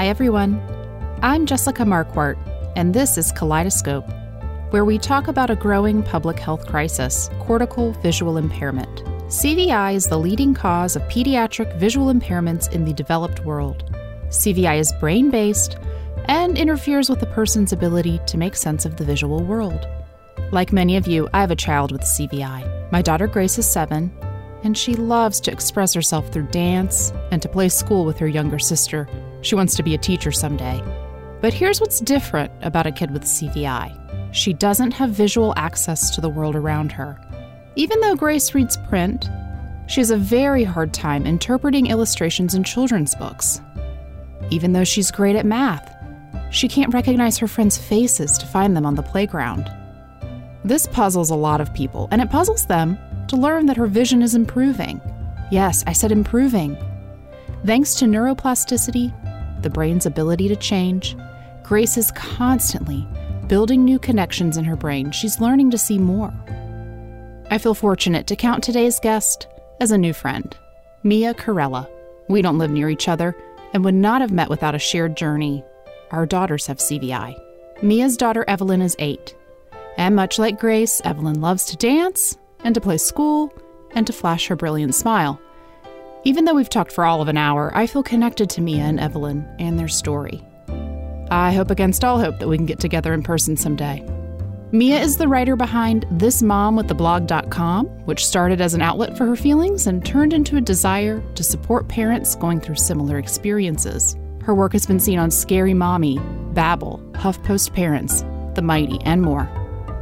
Hi everyone, I'm Jessica Marquardt, and this is Kaleidoscope, where we talk about a growing public health crisis, cortical visual impairment. CVI is the leading cause of pediatric visual impairments in the developed world. CVI is brain-based and interferes with the person's ability to make sense of the visual world. Like many of you, I have a child with CVI. My daughter Grace is 7, and she loves to express herself through dance and to play school with her younger sister. She wants to be a teacher someday. But here's what's different about a kid with CVI. She doesn't have visual access to the world around her. Even though Grace reads print, she has a very hard time interpreting illustrations in children's books. Even though she's great at math, she can't recognize her friends' faces to find them on the playground. This puzzles a lot of people, and it puzzles them to learn that her vision is improving. Yes, I said improving. Thanks to neuroplasticity, the brain's ability to change, Grace is constantly building new connections in her brain. She's learning to see more. I feel fortunate to count today's guest as a new friend, Mia Carella. We don't live near each other and would not have met without a shared journey. Our daughters have CVI. Mia's daughter Evelyn is 8. And much like Grace, Evelyn loves to dance and to play school and to flash her brilliant smile. Even though we've talked for all of an hour, I feel connected to Mia and Evelyn and their story. I hope against all hope that we can get together in person someday. Mia is the writer behind ThisMomWithTheBlog.com, which started as an outlet for her feelings and turned into a desire to support parents going through similar experiences. Her work has been seen on Scary Mommy, Babble, HuffPost Parents, The Mighty, and more.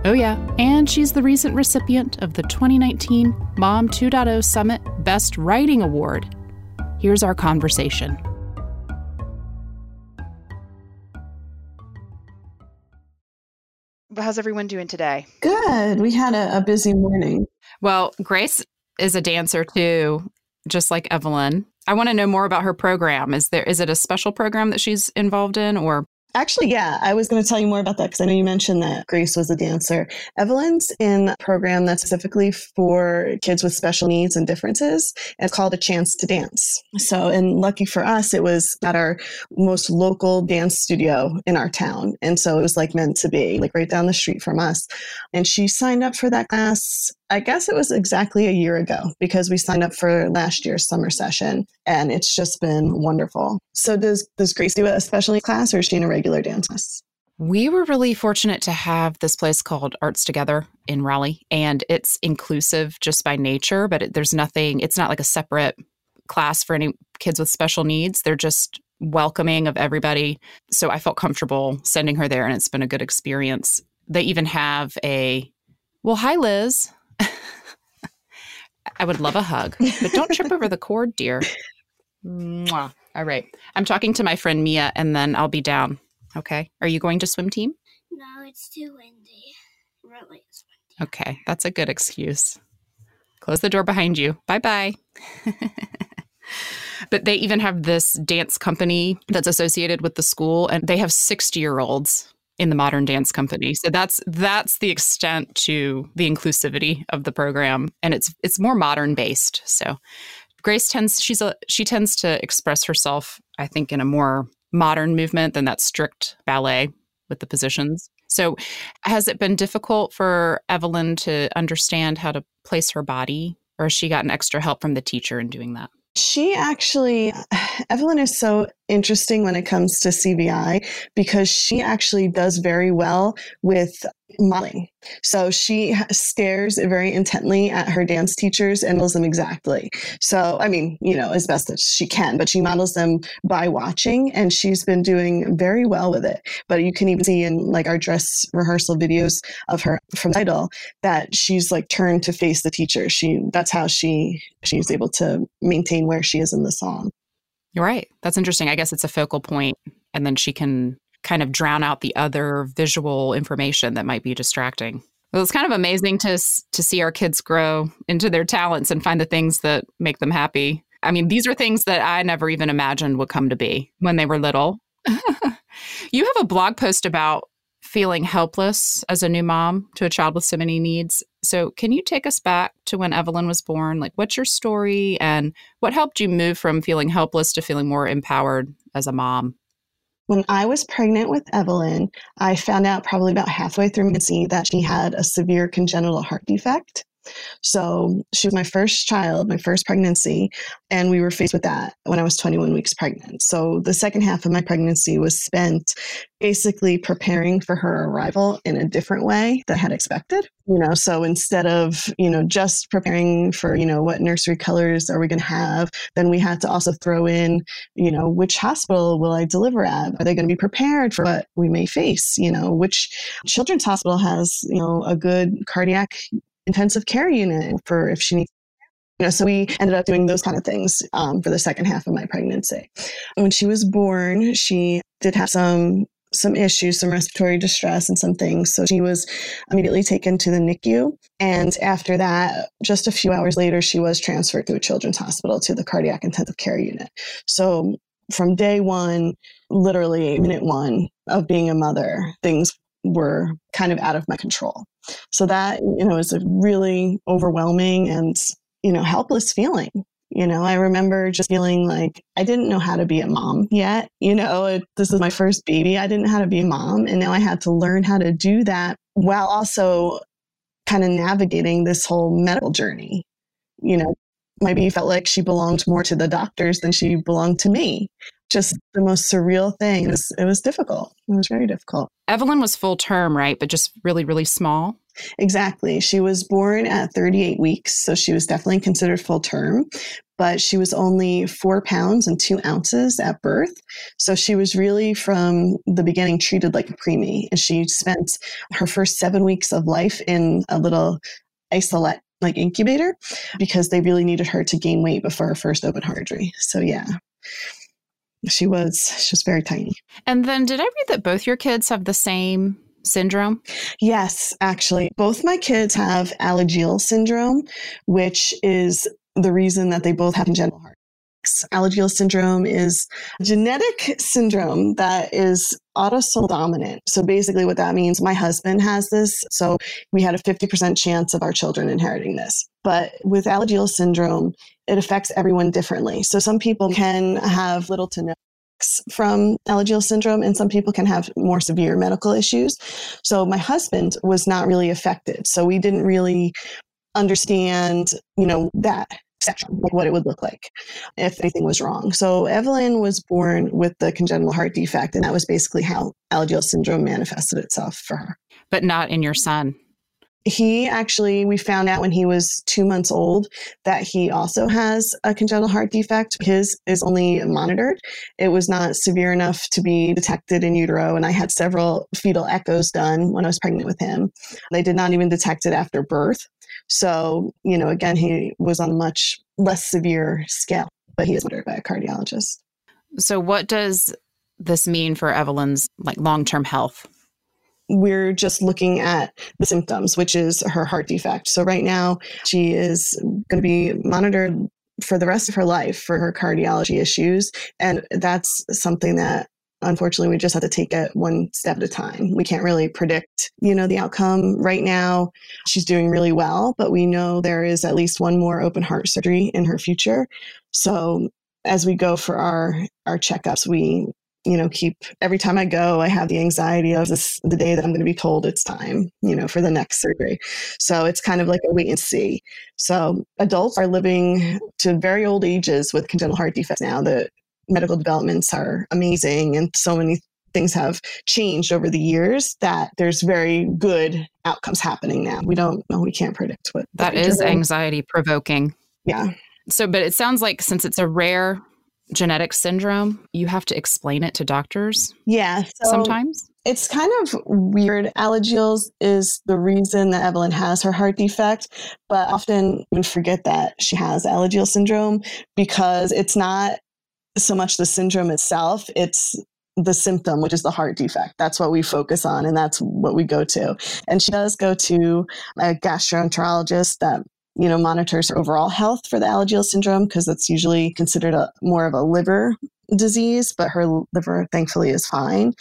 Oh yeah, and she's the recent recipient of the 2019 Mom 2.0 Summit Best Writing Award. Here's our conversation. How's everyone doing today? Good. We had a busy morning. Well, Grace is a dancer too, just like Evelyn. I want to know more about her program. Is it a special program that she's involved in, or? Actually, yeah, I was going to tell you more about that because I know you mentioned that Grace was a dancer. Evelyn's in a program that's specifically for kids with special needs and differences. And it's called A Chance to Dance. So, and lucky for us, it was at our most local dance studio in our town. And so it was like meant to be, like right down the street from us. And she signed up for that class. I guess it was exactly a year ago because we signed up for last year's summer session, and it's just been wonderful. So does Grace do a special needs class, or is she in a regular dance class? We were really fortunate to have this place called Arts Together in Raleigh, and it's inclusive just by nature, but it's not like a separate class for any kids with special needs. They're just welcoming of everybody. So I felt comfortable sending her there, and it's been a good experience. They even have hi, Liz. I would love a hug, but don't trip over the cord, dear. Mwah. All right. I'm talking to my friend Mia, and then I'll be down. Okay. Are you going to swim team? No, it's too windy. Really, it's windy. Okay. That's a good excuse. Close the door behind you. Bye-bye. But they even have this dance company that's associated with the school, and they have 60-year-olds in the modern dance company. So that's the extent to the inclusivity of the program. And it's more modern based. So Grace tends to express herself, I think, in a more modern movement than that strict ballet with the positions. So has it been difficult for Evelyn to understand how to place her body, or has she gotten extra help from the teacher in doing that? Evelyn is so interesting when it comes to CVI because she actually does very well with modeling. So she stares very intently at her dance teachers and models them exactly. So, I mean, as best as she can, but she models them by watching, and she's been doing very well with it. But you can even see in like our dress rehearsal videos of her from Idol that she's like turned to face the teacher. That's how she's able to maintain where she is in the song. You're right. That's interesting. I guess it's a focal point, and then she can kind of drown out the other visual information that might be distracting. Well, it's kind of amazing to see our kids grow into their talents and find the things that make them happy. I mean, these are things that I never even imagined would come to be when they were little. You have a blog post about feeling helpless as a new mom to a child with so many needs. So can you take us back to when Evelyn was born? Like, what's your story, and what helped you move from feeling helpless to feeling more empowered as a mom? When I was pregnant with Evelyn, I found out probably about halfway through pregnancy that she had a severe congenital heart defect. So she was my first child, my first pregnancy, and we were faced with that when I was 21 weeks pregnant. So the second half of my pregnancy was spent basically preparing for her arrival in a different way than I had expected. You know, so instead of, you know, just preparing for, you know, what nursery colors are we going to have, then we had to also throw in, you know, which hospital will I deliver at? Are they going to be prepared for what we may face? You know, which children's hospital has, you know, a good cardiac intensive care unit for if she needs, you know, so we ended up doing those kind of things for the second half of my pregnancy. When she was born, she did have some issues, some respiratory distress and some things. So she was immediately taken to the NICU. And after that, just a few hours later, she was transferred to a children's hospital to the cardiac intensive care unit. So from day one, literally minute one of being a mother, things were kind of out of my control. So that, you know, is a really overwhelming and, you know, helpless feeling. You know, I remember just feeling like I didn't know how to be a mom yet. You know, this is my first baby. I didn't know how to be a mom. And now I had to learn how to do that while also kind of navigating this whole medical journey. You know, my baby felt like she belonged more to the doctors than she belonged to me. Just the most surreal thing. It was difficult. It was very difficult. Evelyn was full term, right? But just really, really small. Exactly. She was born at 38 weeks. So she was definitely considered full term, but she was only 4 pounds and 2 ounces at birth. So she was really from the beginning treated like a preemie. And she spent her first 7 weeks of life in a little isolate, like incubator, because they really needed her to gain weight before her first open heart surgery. So yeah. She was very tiny. And then did I read that both your kids have the same syndrome? Yes, actually. Both my kids have Alagille syndrome, which is the reason that they both have congenital heart. Alagille syndrome is a genetic syndrome that is autosomal dominant. So basically what that means, my husband has this. So we had a 50% chance of our children inheriting this. But with Alagille syndrome, it affects everyone differently. So some people can have little to no from Alagille syndrome, and some people can have more severe medical issues. So my husband was not really affected. So we didn't really understand, you know, that spectrum, what it would look like if anything was wrong. So Evelyn was born with the congenital heart defect, and that was basically how Alagille syndrome manifested itself for her. But not in your son. He actually, we found out when he was 2 months old that he also has a congenital heart defect. His is only monitored. It was not severe enough to be detected in utero. And I had several fetal echoes done when I was pregnant with him. They did not even detect it after birth. So, you know, again, he was on a much less severe scale, but he is monitored by a cardiologist. So what does this mean for Evelyn's like long-term health? We're just looking at the symptoms, which is her heart defect. So right now she is going to be monitored for the rest of her life for her cardiology issues. And that's something that unfortunately we just have to take it one step at a time. We can't really predict, you know, the outcome. Right now she's doing really well, but we know there is at least one more open heart surgery in her future. So as we go for our checkups, we every time I go, I have the anxiety of this, the day that I'm going to be told it's time, you know, for the next surgery. So it's kind of like a wait and see. So adults are living to very old ages with congenital heart defects now. The medical developments are amazing and so many things have changed over the years that there's very good outcomes happening now. We don't know, we can't predict what that is. Anxiety provoking. Yeah. So, but it sounds like since it's a rare genetic syndrome, you have to explain it to doctors? Yeah. So sometimes? It's kind of weird. Alagille's is the reason that Evelyn has her heart defect, but often we forget that she has Alagille syndrome because it's not so much the syndrome itself, it's the symptom, which is the heart defect. That's what we focus on and that's what we go to. And she does go to a gastroenterologist that you know, monitors overall health for the Alagille syndrome because it's usually considered a more of a liver disease, but her liver thankfully is fine.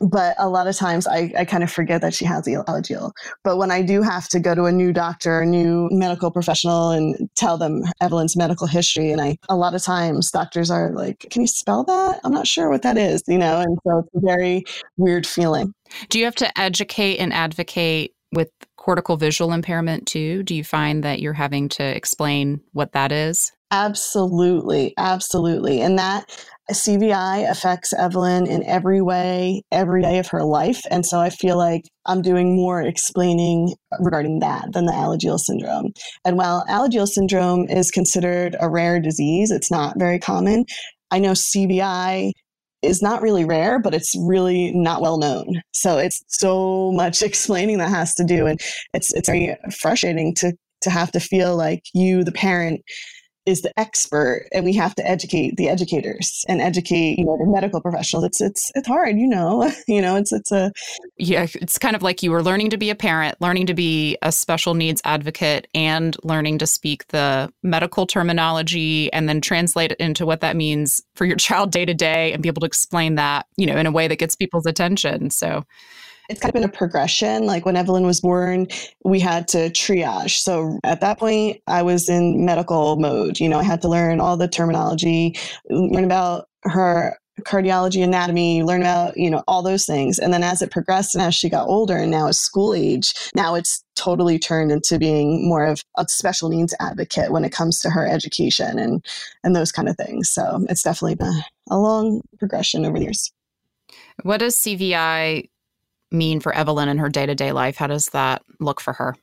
But a lot of times I kind of forget that she has the Alagille. But when I do have to go to a new doctor, a new medical professional and tell them Evelyn's medical history, and a lot of times doctors are like, can you spell that? I'm not sure what that is, you know? And so it's a very weird feeling. Do you have to educate and advocate with cortical visual impairment too? Do you find that you're having to explain what that is? Absolutely. Absolutely. And that CVI affects Evelyn in every way, every day of her life. And so I feel like I'm doing more explaining regarding that than the Alagille syndrome. And while Alagille syndrome is considered a rare disease, it's not very common. I know CVI is not really rare, but it's really not well known. So it's so much explaining that has to do. And it's very frustrating to have to feel like you, the parent, is the expert, and we have to educate the educators and educate, you know, the medical professionals. It's hard, you know. You know, it's kind of like you were learning to be a parent, learning to be a special needs advocate, and learning to speak the medical terminology and then translate it into what that means for your child day to day and be able to explain that, you know, in a way that gets people's attention. So it's kind of been a progression. Like when Evelyn was born, we had to triage. So at that point, I was in medical mode. You know, I had to learn all the terminology, learn about her cardiology, anatomy, learn about, you know, all those things. And then as it progressed and as she got older and now is school age, now it's totally turned into being more of a special needs advocate when it comes to her education and those kind of things. So it's definitely been a long progression over the years. What does CVI mean for Evelyn in her day-to-day life? How does that look for her?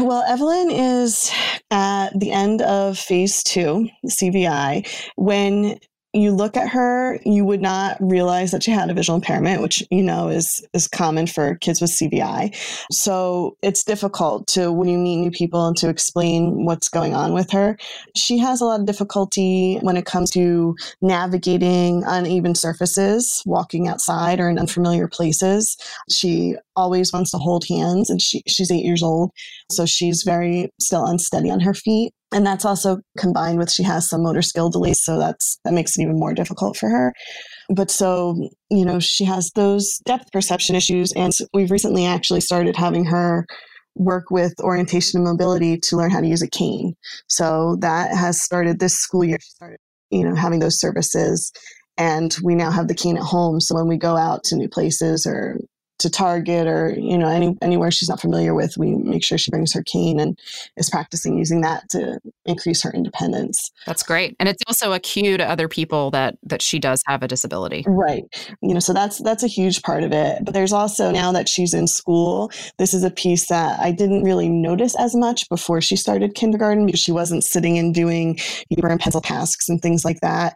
Well, Evelyn is at the end of phase 2, CVI. When you look at her, you would not realize that she had a visual impairment, which, you know, is common for kids with CVI. So it's difficult to, when you meet new people and to explain what's going on with her. She has a lot of difficulty when it comes to navigating uneven surfaces, walking outside or in unfamiliar places. She always wants to hold hands, and she's 8 years old. So she's very still unsteady on her feet. And that's also combined with she has some motor skill delays, so that makes it even more difficult for her. But so, you know, she has those depth perception issues, and we've recently actually started having her work with orientation and mobility to learn how to use a cane. So that has started this school year. She started, you know, having those services, and we now have the cane at home. So when we go out to new places or to Target or, you know, anywhere she's not familiar with, we make sure she brings her cane and is practicing using that to increase her independence. That's great. And it's also a cue to other people that she does have a disability. Right. You know, so that's a huge part of it. But there's also, now that she's in school, this is a piece that I didn't really notice as much before she started kindergarten, because she wasn't sitting and doing paper and pencil tasks and things like that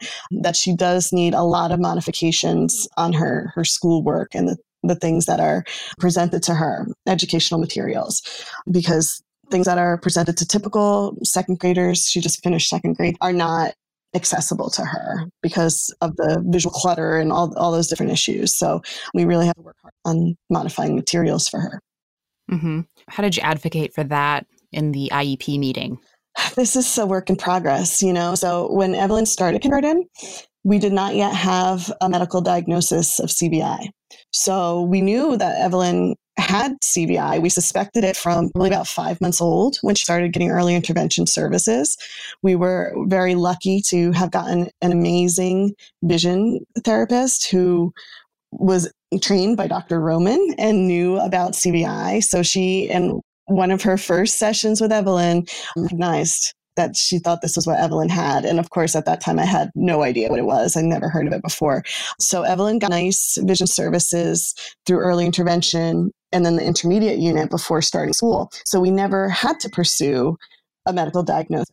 she does need a lot of modifications on her schoolwork and the things that are presented to her, educational materials, because things that are presented to typical second graders, she just finished second grade, are not accessible to her because of the visual clutter and all those different issues. So we really have to work hard on modifying materials for her. Mm-hmm. How did you advocate for that in the IEP meeting? This is a work in progress, you know. So when Evelyn started kindergarten, we did not yet have a medical diagnosis of CVI. So we knew that Evelyn had CVI. We suspected it from probably about 5 months old when she started getting early intervention services. We were very lucky to have gotten an amazing vision therapist who was trained by Dr. Roman and knew about CVI. So she, in one of her first sessions with Evelyn, recognized that she thought this was what Evelyn had. And of course, at that time, I had no idea what it was. I never heard of it before. So Evelyn got nice vision services through early intervention and then the intermediate unit before starting school. So we never had to pursue a medical diagnosis.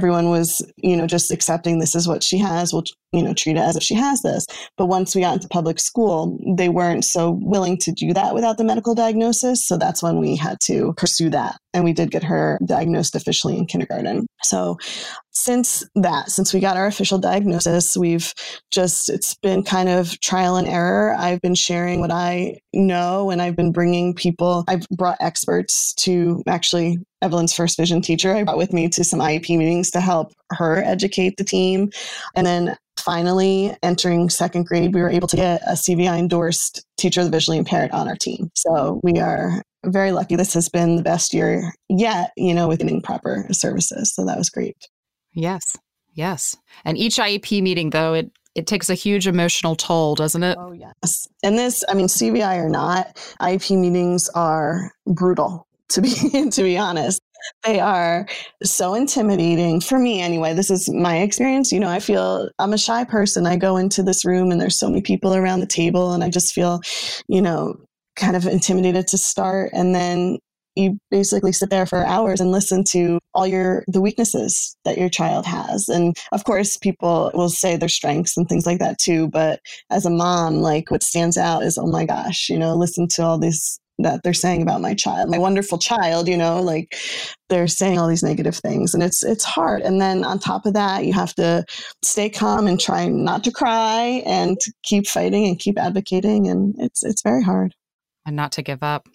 Everyone was, you know, just accepting this is what she has. We'll, you know, treat it as if she has this. But once we got into public school, they weren't so willing to do that without the medical diagnosis. So that's when we had to pursue that. And we did get her diagnosed officially in kindergarten. So Since we got our official diagnosis, it's been kind of trial and error. I've been sharing what I know, and I've been bringing people. I've brought experts to actually Evelyn's first vision teacher. I brought with me to some IEP meetings to help her educate the team. And then finally, entering second grade, we were able to get a CVI endorsed teacher of the visually impaired on our team. So we are very lucky. This has been the best year yet, with getting proper services. So that was great. Yes. Yes. And each IEP meeting, though, it takes a huge emotional toll, doesn't it? Oh, yes. And CVI or not, IEP meetings are brutal, to be honest. They are so intimidating for me anyway. This is my experience. I feel I'm a shy person. I go into this room and there's so many people around the table and I just feel, kind of intimidated to start. And then you basically sit there for hours and listen to all the weaknesses that your child has. And of course, people will say their strengths and things like that too. But as a mom, what stands out is, oh my gosh, listen to all this that they're saying about my child, my wonderful child, they're saying all these negative things, and it's hard. And then on top of that, you have to stay calm and try not to cry and keep fighting and keep advocating. And it's very hard. And not to give up.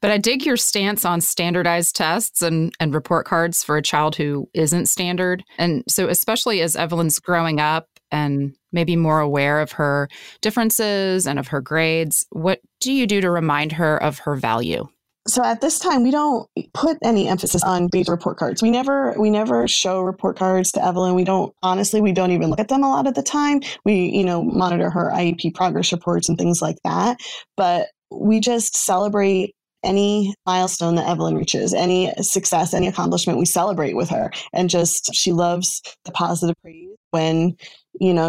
But I dig your stance on standardized tests and report cards for a child who isn't standard. And so especially as Evelyn's growing up and maybe more aware of her differences and of her grades, what do you do to remind her of her value? So at this time, we don't put any emphasis on grade report cards. We never show report cards to Evelyn. We don't even look at them a lot of the time. We, monitor her IEP progress reports and things like that. But we just celebrate any milestone that Evelyn reaches, any success, any accomplishment, we celebrate with her. And she loves the positive praise when,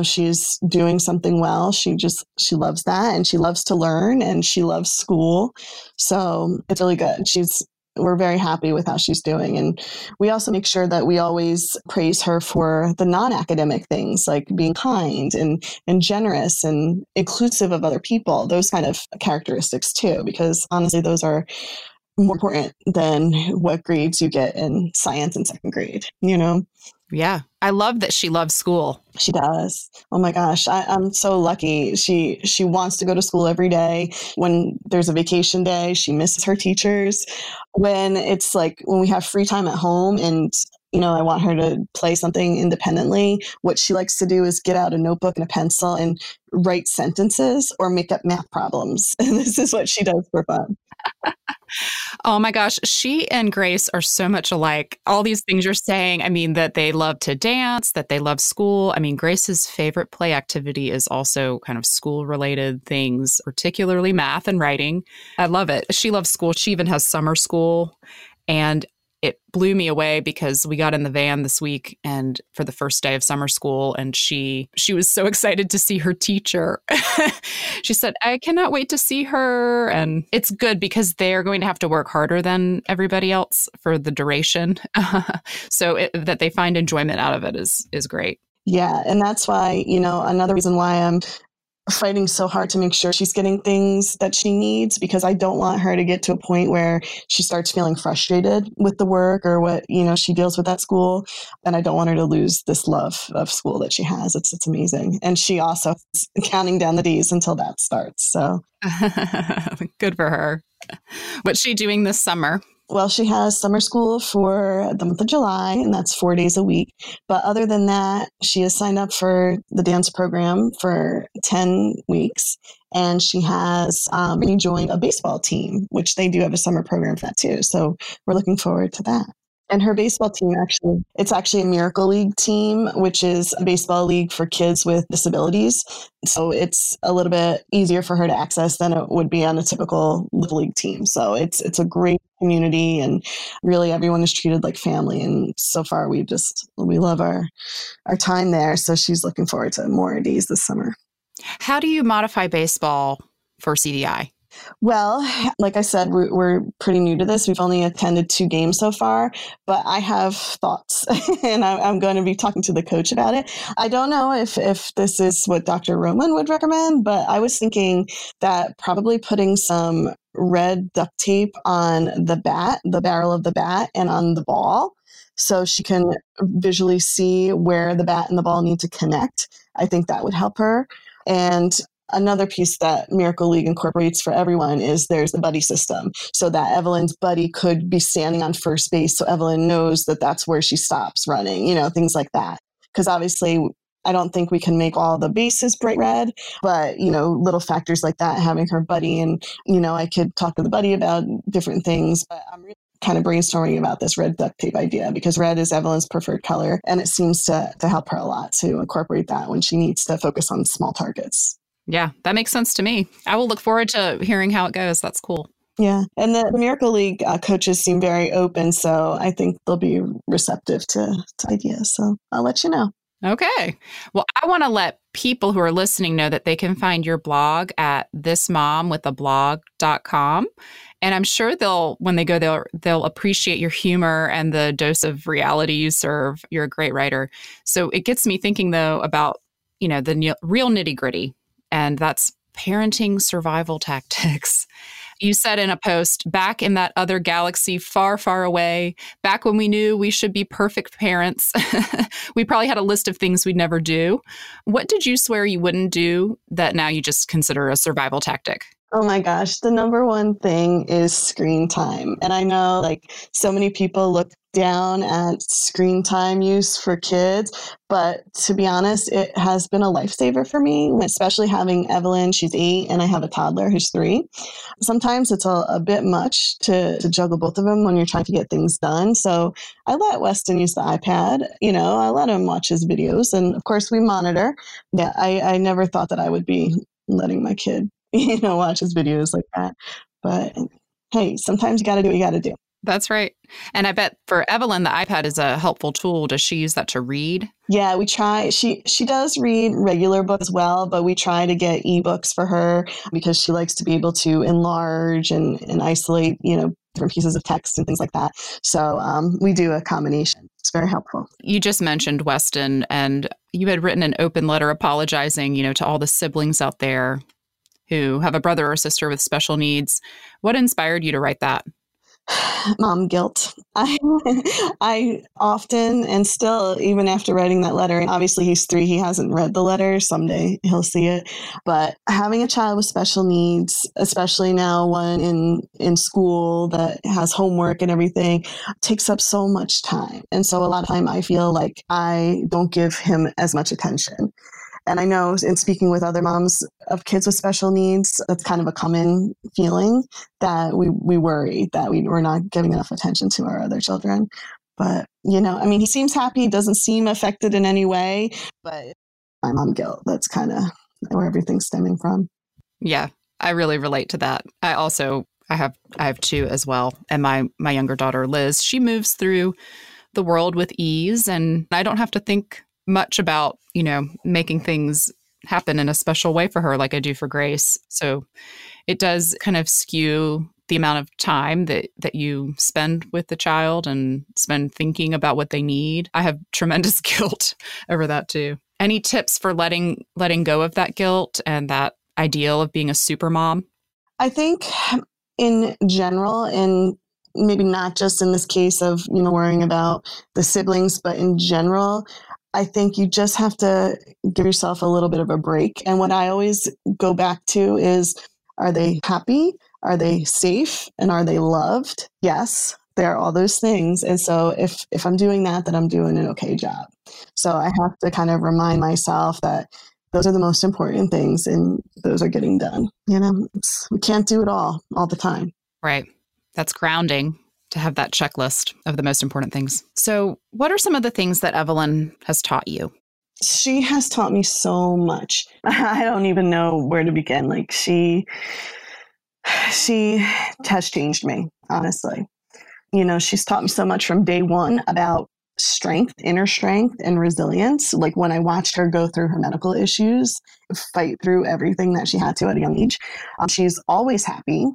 she's doing something well. She loves that, and she loves to learn, and she loves school. So it's really good. We're very happy with how she's doing. And we also make sure that we always praise her for the non-academic things, like being kind and generous and inclusive of other people, those kind of characteristics too, because honestly, those are more important than what grades you get in science in second grade, Yeah. I love that she loves school. She does. Oh my gosh. I'm so lucky. She wants to go to school every day. When there's a vacation day, she misses her teachers. When we have free time at home and, I want her to play something independently, what she likes to do is get out a notebook and a pencil and write sentences or make up math problems. And this is what she does for fun. Oh my gosh. She and Grace are so much alike. All these things you're saying, that they love to dance, that they love school. Grace's favorite play activity is also kind of school related things, particularly math and writing. I love it. She loves school. She even has summer school. And it blew me away because we got in the van this week and for the first day of summer school, and she was so excited to see her teacher. She said, I cannot wait to see her. And it's good because they're going to have to work harder than everybody else for the duration. So that they find enjoyment out of it is great. Yeah. And that's why, another reason why I'm fighting so hard to make sure she's getting things that she needs, because I don't want her to get to a point where she starts feeling frustrated with the work or what, she deals with at school. And I don't want her to lose this love of school that she has. It's amazing. And she also is counting down the days until that starts. So good for her. What's she doing this summer? Well, she has summer school for the month of July, and that's 4 days a week. But other than that, she has signed up for the dance program for 10 weeks. And she has rejoined a baseball team, which they do have a summer program for that too. So we're looking forward to that. And her baseball team, it's actually a Miracle League team, which is a baseball league for kids with disabilities. So it's a little bit easier for her to access than it would be on a typical Little League team. So it's a great community, and really everyone is treated like family. And so far, we love our time there. So she's looking forward to more days this summer. How do you modify baseball for CVI? Well, like I said, we're pretty new to this. We've only attended 2 games so far, but I have thoughts, and I'm going to be talking to the coach about it. I don't know if this is what Dr. Roman would recommend, but I was thinking that probably putting some red duct tape on the barrel of the bat, and on the ball, so she can visually see where the bat and the ball need to connect. I think that would help her. And another piece that Miracle League incorporates for everyone is there's the buddy system, so that Evelyn's buddy could be standing on first base, so Evelyn knows that that's where she stops running, things like that. Because obviously, I don't think we can make all the bases bright red, but, little factors like that, having her buddy and, I could talk to the buddy about different things. But I'm really kind of brainstorming about this red duct tape idea, because red is Evelyn's preferred color, and it seems to help her a lot to incorporate that when she needs to focus on small targets. Yeah, that makes sense to me. I will look forward to hearing how it goes. That's cool. Yeah. And the Miracle League coaches seem very open, so I think they'll be receptive to ideas. So I'll let you know. Okay. Well, I want to let people who are listening know that they can find your blog at ThisMomWithTheBlog.com. And I'm sure when they go, they'll appreciate your humor and the dose of reality you serve. You're a great writer. So it gets me thinking, though, about, the real nitty gritty. And that's parenting survival tactics. You said in a post, back in that other galaxy far, far away, back when we knew we should be perfect parents, we probably had a list of things we'd never do. What did you swear you wouldn't do that now you just consider a survival tactic? Oh my gosh, the number one thing is screen time. And I know so many people look down at screen time use for kids, but to be honest, it has been a lifesaver for me, especially having Evelyn. She's 8 and I have a toddler who's 3. Sometimes it's a bit much to juggle both of them when you're trying to get things done. So I let Weston use the iPad, I let him watch his videos, and of course we monitor. Yeah, I never thought that I would be letting my kid watch his videos like that. But hey, sometimes you got to do what you got to do. That's right. And I bet for Evelyn, the iPad is a helpful tool. Does she use that to read? Yeah, we try. She does read regular books well, but we try to get ebooks for her because she likes to be able to enlarge and isolate, different pieces of text and things like that. So we do a combination. It's very helpful. You just mentioned Weston, and you had written an open letter apologizing, to all the siblings out there who have a brother or sister with special needs. What inspired you to write that? Mom guilt. I often, and still, even after writing that letter, and obviously he's 3, he hasn't read the letter. Someday he'll see it. But having a child with special needs, especially now one in school that has homework and everything, takes up so much time. And so a lot of time I feel like I don't give him as much attention. And I know in speaking with other moms of kids with special needs, that's kind of a common feeling that we worry that we're not giving enough attention to our other children. But, he seems happy, doesn't seem affected in any way, but my mom guilt, that's kind of where everything's stemming from. Yeah, I really relate to that. I have 2 as well. And my younger daughter, Liz, she moves through the world with ease, and I don't have to think much about, making things happen in a special way for her like I do for Grace. So it does kind of skew the amount of time that you spend with the child and spend thinking about what they need. I have tremendous guilt over that too. Any tips for letting go of that guilt and that ideal of being a super mom? I think in general, in maybe not just in this case of, worrying about the siblings, but in general, I think you just have to give yourself a little bit of a break. And what I always go back to is, are they happy? Are they safe? And are they loved? Yes, they are all those things. And so if I'm doing that, then I'm doing an okay job. So I have to kind of remind myself that those are the most important things and those are getting done. We can't do it all the time. Right. That's grounding, to have that checklist of the most important things. So what are some of the things that Evelyn has taught you? She has taught me so much. I don't even know where to begin. She has changed me, honestly. She's taught me so much from day one about strength, inner strength, and resilience. When I watched her go through her medical issues, fight through everything that she had to at a young age, she's always happy.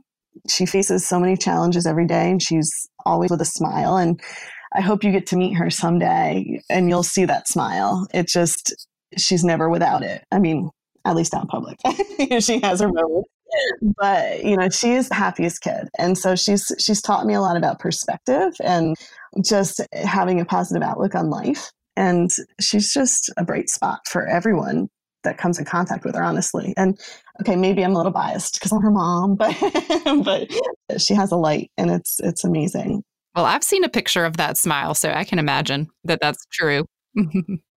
She faces so many challenges every day, and she's always with a smile. And I hope you get to meet her someday and you'll see that smile. She's never without it. I mean, at least out in public. She has her moment. But, you know, she is the happiest kid. And so she's taught me a lot about perspective and just having a positive outlook on life. And she's just a bright spot for everyone that comes in contact with her, honestly. And okay, maybe I'm a little biased because I'm her mom, but she has a light, and it's amazing. Well, I've seen a picture of that smile, so I can imagine that that's true.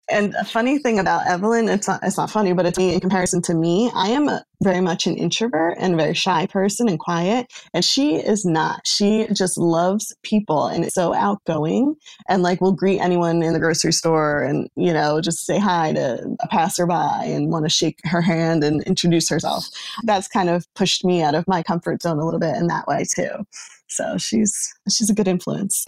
And a funny thing about Evelyn, it's not funny, but it's me in comparison to me. I am very much an introvert and a very shy person and quiet. And she is not. She just loves people and is so outgoing and like will greet anyone in the grocery store and, you know, just say hi to a passerby and want to shake her hand and introduce herself. That's kind of pushed me out of my comfort zone a little bit in that way too. So she's a good influence.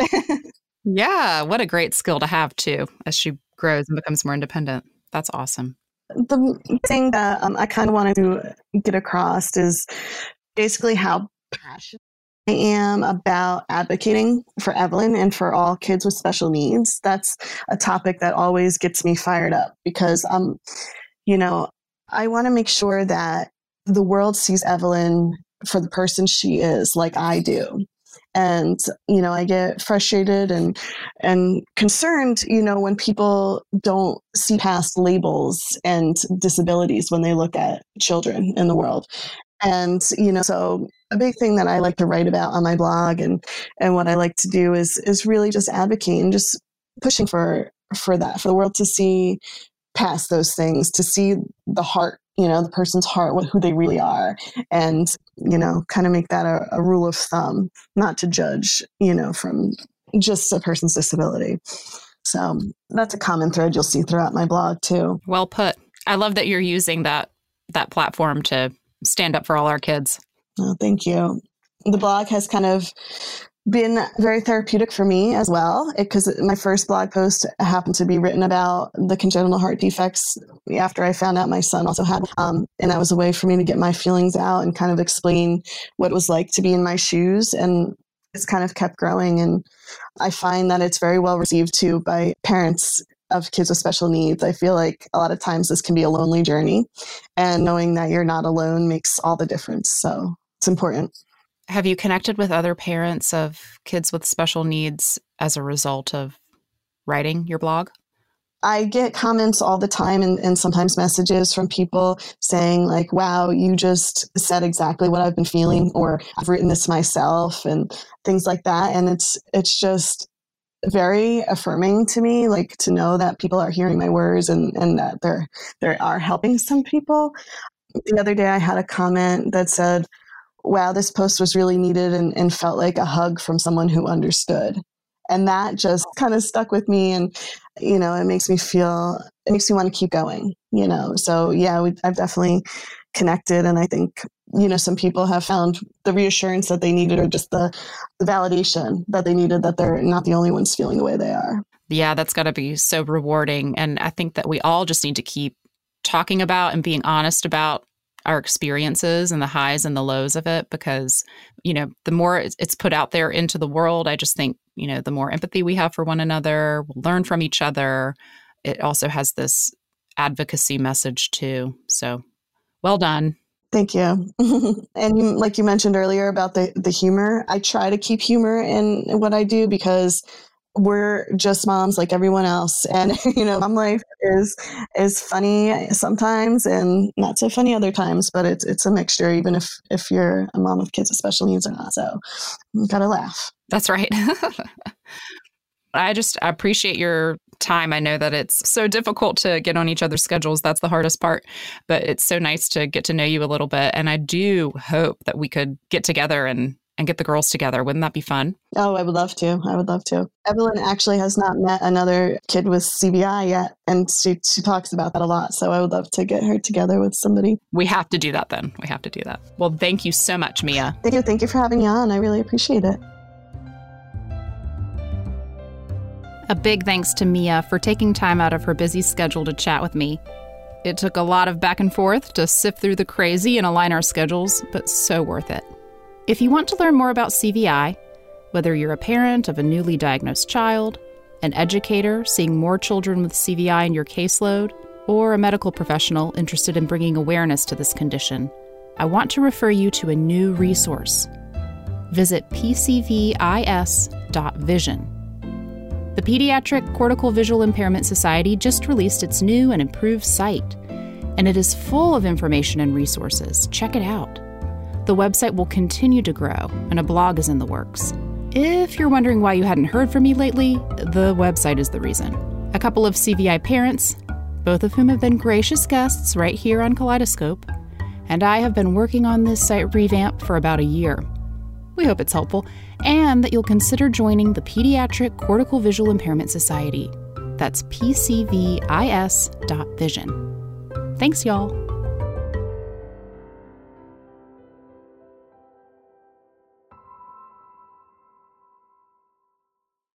Yeah. What a great skill to have too, as she grows and becomes more independent. That's awesome. The thing that I kind of wanted to get across is basically how passionate I am about advocating for Evelyn and for all kids with special needs. That's a topic that always gets me fired up because, you know, I want to make sure that the world sees Evelyn for the person she is, like I do. And, you know, I get frustrated and concerned, you know, when people don't see past labels and disabilities when they look at children in the world. And, you know, so a big thing that I like to write about on my blog and what I like to do is really just advocating, just pushing for that, for the world to see past those things, to see the heart, you know, the person's heart, who they really are, and, you know, kind of make that a rule of thumb, not to judge, you know, from just a person's disability. So that's a common thread you'll see throughout my blog too. Well put. I love that you're using that platform to stand up for all our kids. Oh, thank you. The blog has kind of been very therapeutic for me as well, because my first blog post happened to be written about the congenital heart defects after I found out my son also had, and that was a way for me to get my feelings out and kind of explain what it was like to be in my shoes. And it's kind of kept growing, and I find that it's very well received too by parents of kids with special needs. I feel like a lot of times this can be a lonely journey, and knowing that you're not alone makes all the difference. So it's important. Have you connected with other parents of kids with special needs as a result of writing your blog? I get comments all the time and sometimes messages from people saying like, wow, you just said exactly what I've been feeling, or I've written this myself and things like that. And it's just very affirming to me, like to know that people are hearing my words and that they are helping some people. The other day I had a comment that said, wow, this post was really needed and felt like a hug from someone who understood. And that just kind of stuck with me. And, you know, it makes me want to keep going, you know? So yeah, I've definitely connected. And I think, you know, some people have found the reassurance that they needed, or just the validation that they needed, that they're not the only ones feeling the way they are. Yeah, that's got to be so rewarding. And I think that we all just need to keep talking about and being honest about our experiences and the highs and the lows of it, because, you know, the more it's put out there into the world, I just think, you know, the more empathy we have for one another, we'll learn from each other. It also has this advocacy message too. So well done. Thank you. And like you mentioned earlier about the humor, I try to keep humor in what I do because we're just moms like everyone else. And, you know, mom life is funny sometimes and not so funny other times, but it's a mixture, even if you're a mom with kids with special needs or not. So you gotta laugh. That's right. I appreciate your time. I know that it's so difficult to get on each other's schedules. That's the hardest part, but it's so nice to get to know you a little bit. And I do hope that we could get together and get the girls together. Wouldn't that be fun? Oh, I would love to. I would love to. Evelyn actually has not met another kid with CVI yet, and she talks about that a lot. So I would love to get her together with somebody. We have to do that then. We have to do that. Well, thank you so much, Mia. Thank you. Thank you for having me on. I really appreciate it. A big thanks to Mia for taking time out of her busy schedule to chat with me. It took a lot of back and forth to sift through the crazy and align our schedules, but so worth it. If you want to learn more about CVI, whether you're a parent of a newly diagnosed child, an educator seeing more children with CVI in your caseload, or a medical professional interested in bringing awareness to this condition, I want to refer you to a new resource. Visit pcvis.vision. The Pediatric Cortical Visual Impairment Society just released its new and improved site, and it is full of information and resources. Check it out. The website will continue to grow, and a blog is in the works. If you're wondering why you hadn't heard from me lately, the website is the reason. A couple of CVI parents, both of whom have been gracious guests right here on Kaleidoscope, and I have been working on this site revamp for about a year. We hope it's helpful, and that you'll consider joining the Pediatric Cortical Visual Impairment Society. That's pcvis.vision. Thanks, y'all.